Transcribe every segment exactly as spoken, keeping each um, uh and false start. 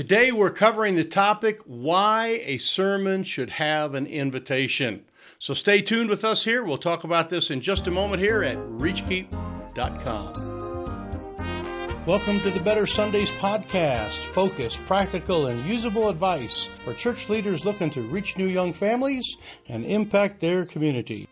Today we're covering the topic, why a sermon should have an invitation. So stay tuned with us here. We'll talk about this in just a moment here at reach keep dot com. Welcome to the Better Sundays podcast. Focused, practical, and usable advice for church leaders looking to reach new young families and impact their community.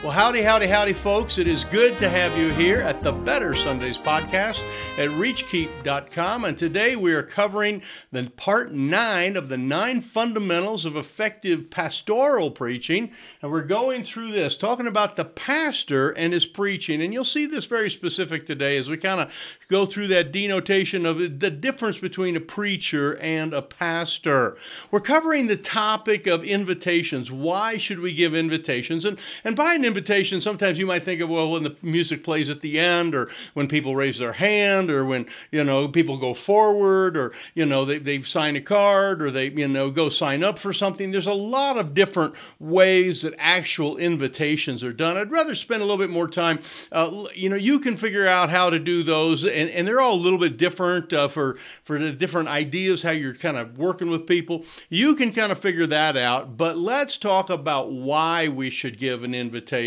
Well, howdy, howdy, howdy, folks. It is good to have you here at the Better Sundays podcast at reach keep dot com. And today we are covering the part nine of the nine fundamentals of effective pastoral preaching. And we're going through this, talking about the pastor and his preaching. And you'll see this very specific today as we kind of go through that denotation of the difference between a preacher and a pastor. We're covering the topic of invitations. Why should we give invitations? And, and by an invitation, sometimes you might think of, well, when the music plays at the end, or when people raise their hand, or when, you know, people go forward, or, you know, they, they sign a card, or they, you know, go sign up for something. There's a lot of different ways that actual invitations are done. I'd rather spend a little bit more time. Uh, you know, you can figure out how to do those, and, and they're all a little bit different uh, for, for the different ideas, how you're kind of working with people. You can kind of figure that out, but let's talk about why we should give an invitation.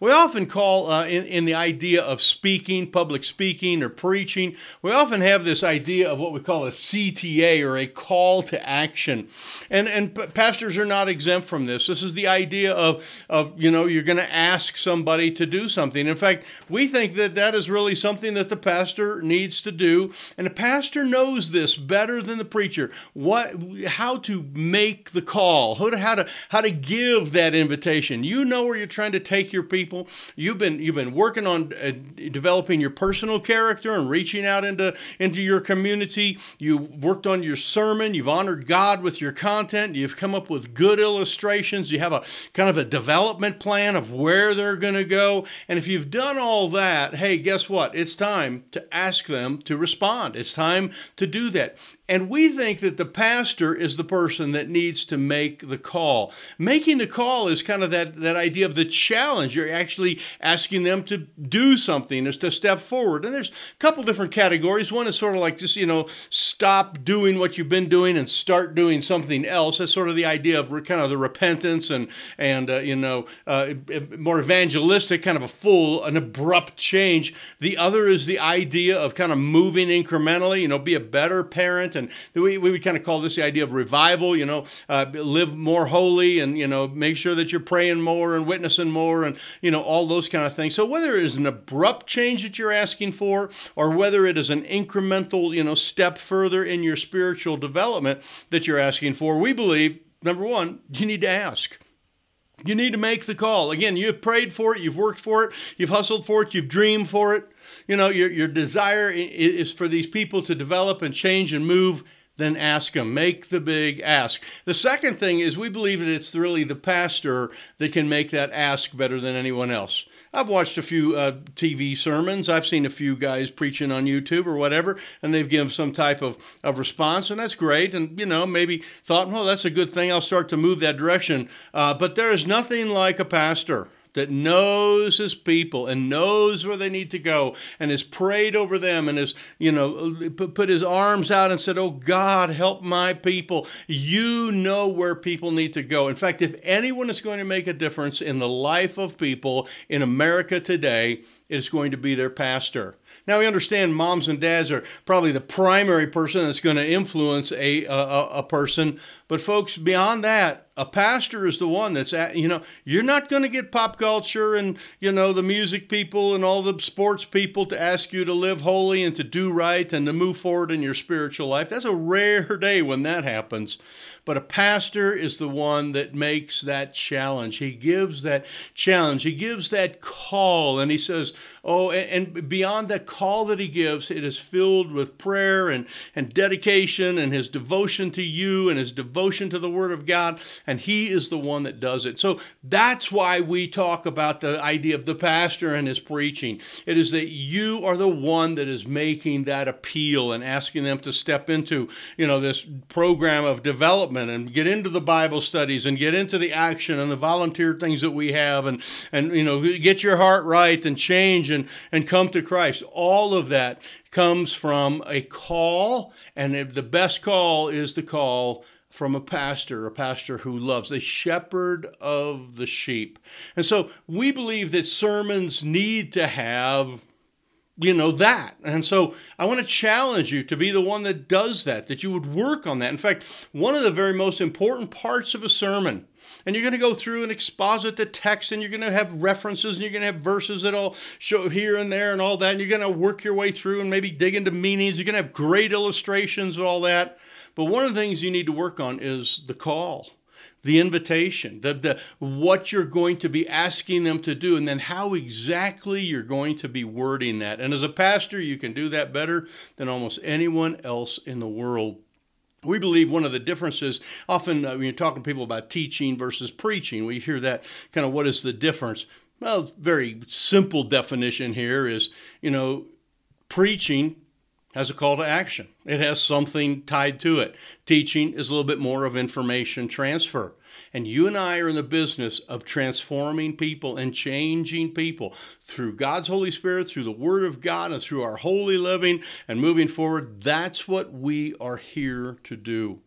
We often call uh, in, in the idea of speaking, public speaking, or preaching, we often have this idea of what we call a C T A, or a call to action. And, and pastors are not exempt from this. This is the idea of, of you know, you're going to ask somebody to do something. In fact, we think that that is really something that the pastor needs to do. And the pastor knows this better than the preacher, what, how to make the call, how to, how to, how to give that invitation. You know where you're trying to take your people. You've been you've been working on uh, developing your personal character and reaching out into into your community. You worked on your sermon. You've honored God with your content. You've come up with good illustrations. You have a kind of a development plan of where they're going to go. And if you've done all that, hey, guess what? It's time to ask them to respond. It's time to do that. And we think that the pastor is the person that needs to make the call. Making the call is kind of that, that idea of the challenge. You're actually asking them to do something, is to step forward. And there's a couple different categories. One is sort of like just, you know, stop doing what you've been doing and start doing something else. That's sort of the idea of kind of the repentance and, and uh, you know, uh, more evangelistic, kind of a full, an abrupt change. The other is the idea of kind of moving incrementally, you know, be a better parent. And we, we would kind of call this the idea of revival, you know, uh, live more holy and, you know, make sure that you're praying more and witnessing more and, you know, all those kind of things. So whether it is an abrupt change that you're asking for, or whether it is an incremental, you know, step further in your spiritual development that you're asking for, we believe, number one, you need to ask. You need to make the call. Again, you've prayed for it, you've worked for it, you've hustled for it, you've dreamed for it. You know, your, your desire is for these people to develop and change and move. Then ask them. Make the big ask. The second thing is we believe that it's really the pastor that can make that ask better than anyone else. I've watched a few uh, T V sermons. I've seen a few guys preaching on YouTube or whatever, and they've given some type of, of response, and that's great. And, you know, maybe thought, well, that's a good thing. I'll start to move that direction. Uh, but there is nothing like a pastor that knows his people and knows where they need to go and has prayed over them and has, you know, put his arms out and said, oh, God, help my people. You know where people need to go. In fact, if anyone is going to make a difference in the life of people in America today, it's going to be their pastor. Now, we understand moms and dads are probably the primary person that's going to influence a, a, a person. But folks, beyond that, a pastor is the one that's, at, you know, you're not going to get pop culture and, you know, the music people and all the sports people to ask you to live holy and to do right and to move forward in your spiritual life. That's a rare day when that happens. But a pastor is the one that makes that challenge. He gives that challenge. He gives that call. And he says, oh, and beyond that call that he gives, it is filled with prayer and, and dedication and his devotion to you and his devotion to the Word of God. And he is the one that does it. So that's why we talk about the idea of the pastor and his preaching. It is that you are the one that is making that appeal and asking them to step into, you know, this program of development and get into the Bible studies and get into the action and the volunteer things that we have and, and you know, get your heart right and change change and, and come to Christ. All of that comes from a call, and the best call is the call from a pastor, a pastor who loves, the shepherd of the sheep. And so we believe that sermons need to have, you know, that. And so I want to challenge you to be the one that does that, that you would work on that. In fact, one of the very most important parts of a sermon, and you're going to go through and exposit the text, and you're going to have references, and you're going to have verses that all show here and there and all that, and you're going to work your way through and maybe dig into meanings. You're going to have great illustrations and all that. But one of the things you need to work on is the call, the invitation, the, the what you're going to be asking them to do, and then how exactly you're going to be wording that. And as a pastor, you can do that better than almost anyone else in the world. We believe one of the differences, often when you're talking to people about teaching versus preaching, we hear that kind of, what is the difference? Well, very simple definition here is, you know, preaching has a call to action. It has something tied to it. Teaching is a little bit more of information transfer. And you and I are in the business of transforming people and changing people through God's Holy Spirit, through the Word of God, and through our holy living and moving forward. That's what we are here to do.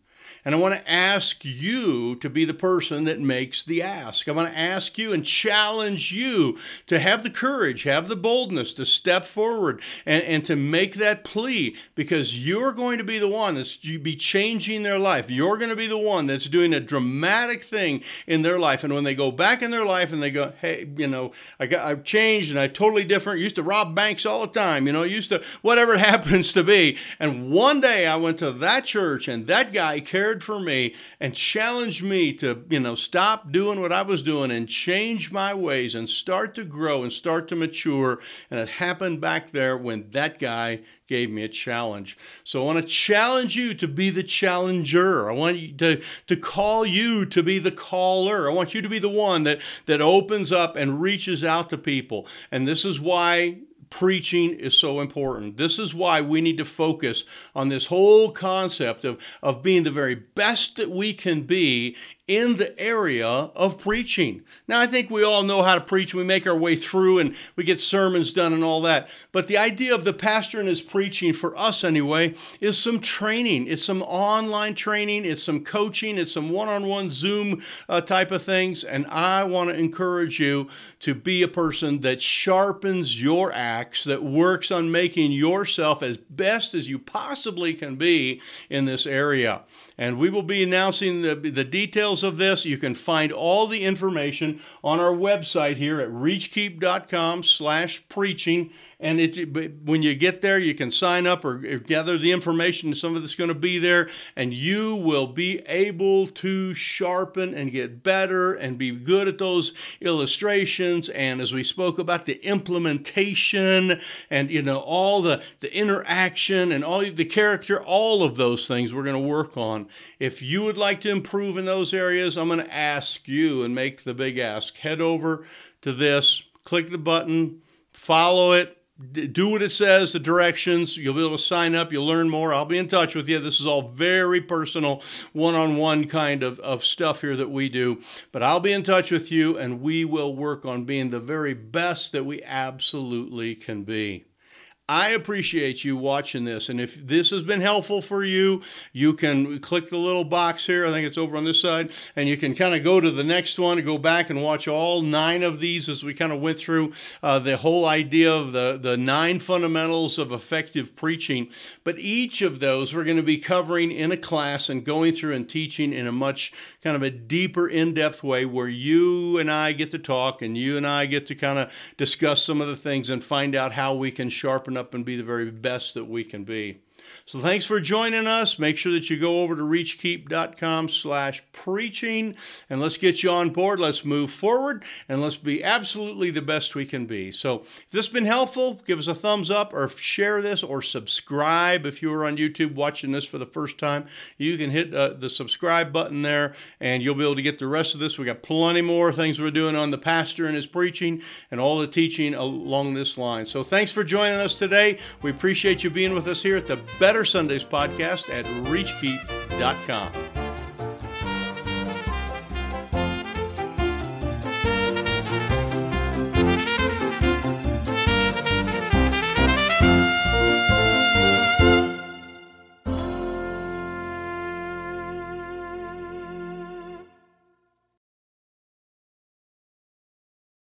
And I want to ask you to be the person that makes the ask. I want to ask you and challenge you to have the courage, have the boldness to step forward and, and to make that plea, because you're going to be the one that's be changing their life. You're going to be the one that's doing a dramatic thing in their life. And when they go back in their life and they go, hey, you know, I got, I've changed and I'm totally different. I used to rob banks all the time, you know, I used to whatever it happens to be. And one day I went to that church and that guy cared for me and challenged me to, you know, stop doing what I was doing and change my ways and start to grow and start to mature. And it happened back there when that guy gave me a challenge. So I want to challenge you to be the challenger. I want you to, to call you to be the caller. I want you to be the one that, that opens up and reaches out to people. And this is why preaching is so important. This is why we need to focus on this whole concept of, of being the very best that we can be in the area of preaching. Now, I think we all know how to preach. We make our way through and we get sermons done and all that. But the idea of the pastor and his preaching, for us anyway, is some training. It's some online training. It's some coaching. It's some one-on-one Zoom uh, type of things. And I want to encourage you to be a person that sharpens your act, that works on making yourself as best as you possibly can be in this area. And we will be announcing the, the details of this. You can find all the information on our website here at reach keep dot com slash preaching. And it, when you get there, you can sign up or gather the information. Some of it's going to be there. And you will be able to sharpen and get better and be good at those illustrations. And as we spoke about, the implementation and, you know, all the, the interaction and all the character, all of those things we're going to work on. If you would like to improve in those areas, I'm going to ask you and make the big ask. Head over to this, click the button, follow it, do what it says, the directions. You'll be able to sign up. You'll learn more. I'll be in touch with you. This is all very personal, one-on-one kind of, of stuff here that we do. But I'll be in touch with you, and we will work on being the very best that we absolutely can be. I appreciate you watching this, and if this has been helpful for you, you can click the little box here, I think it's over on this side, and you can kind of go to the next one and go back and watch all nine of these as we kind of went through uh, the whole idea of the, the nine fundamentals of effective preaching. But each of those we're going to be covering in a class and going through and teaching in a much kind of a deeper, in-depth way where you and I get to talk and you and I get to kind of discuss some of the things and find out how we can sharpen up and be the very best that we can be. So thanks for joining us. Make sure that you go over to reach keep dot com slash preaching and let's get you on board. Let's move forward and let's be absolutely the best we can be. So if this has been helpful, give us a thumbs up or share this or subscribe. If you are on YouTube watching this for the first time, you can hit uh, the subscribe button there and you'll be able to get the rest of this. We got plenty more things we're doing on the pastor and his preaching and all the teaching along this line. So thanks for joining us today. We appreciate you being with us here at the Better Sundays podcast at reach keep dot com.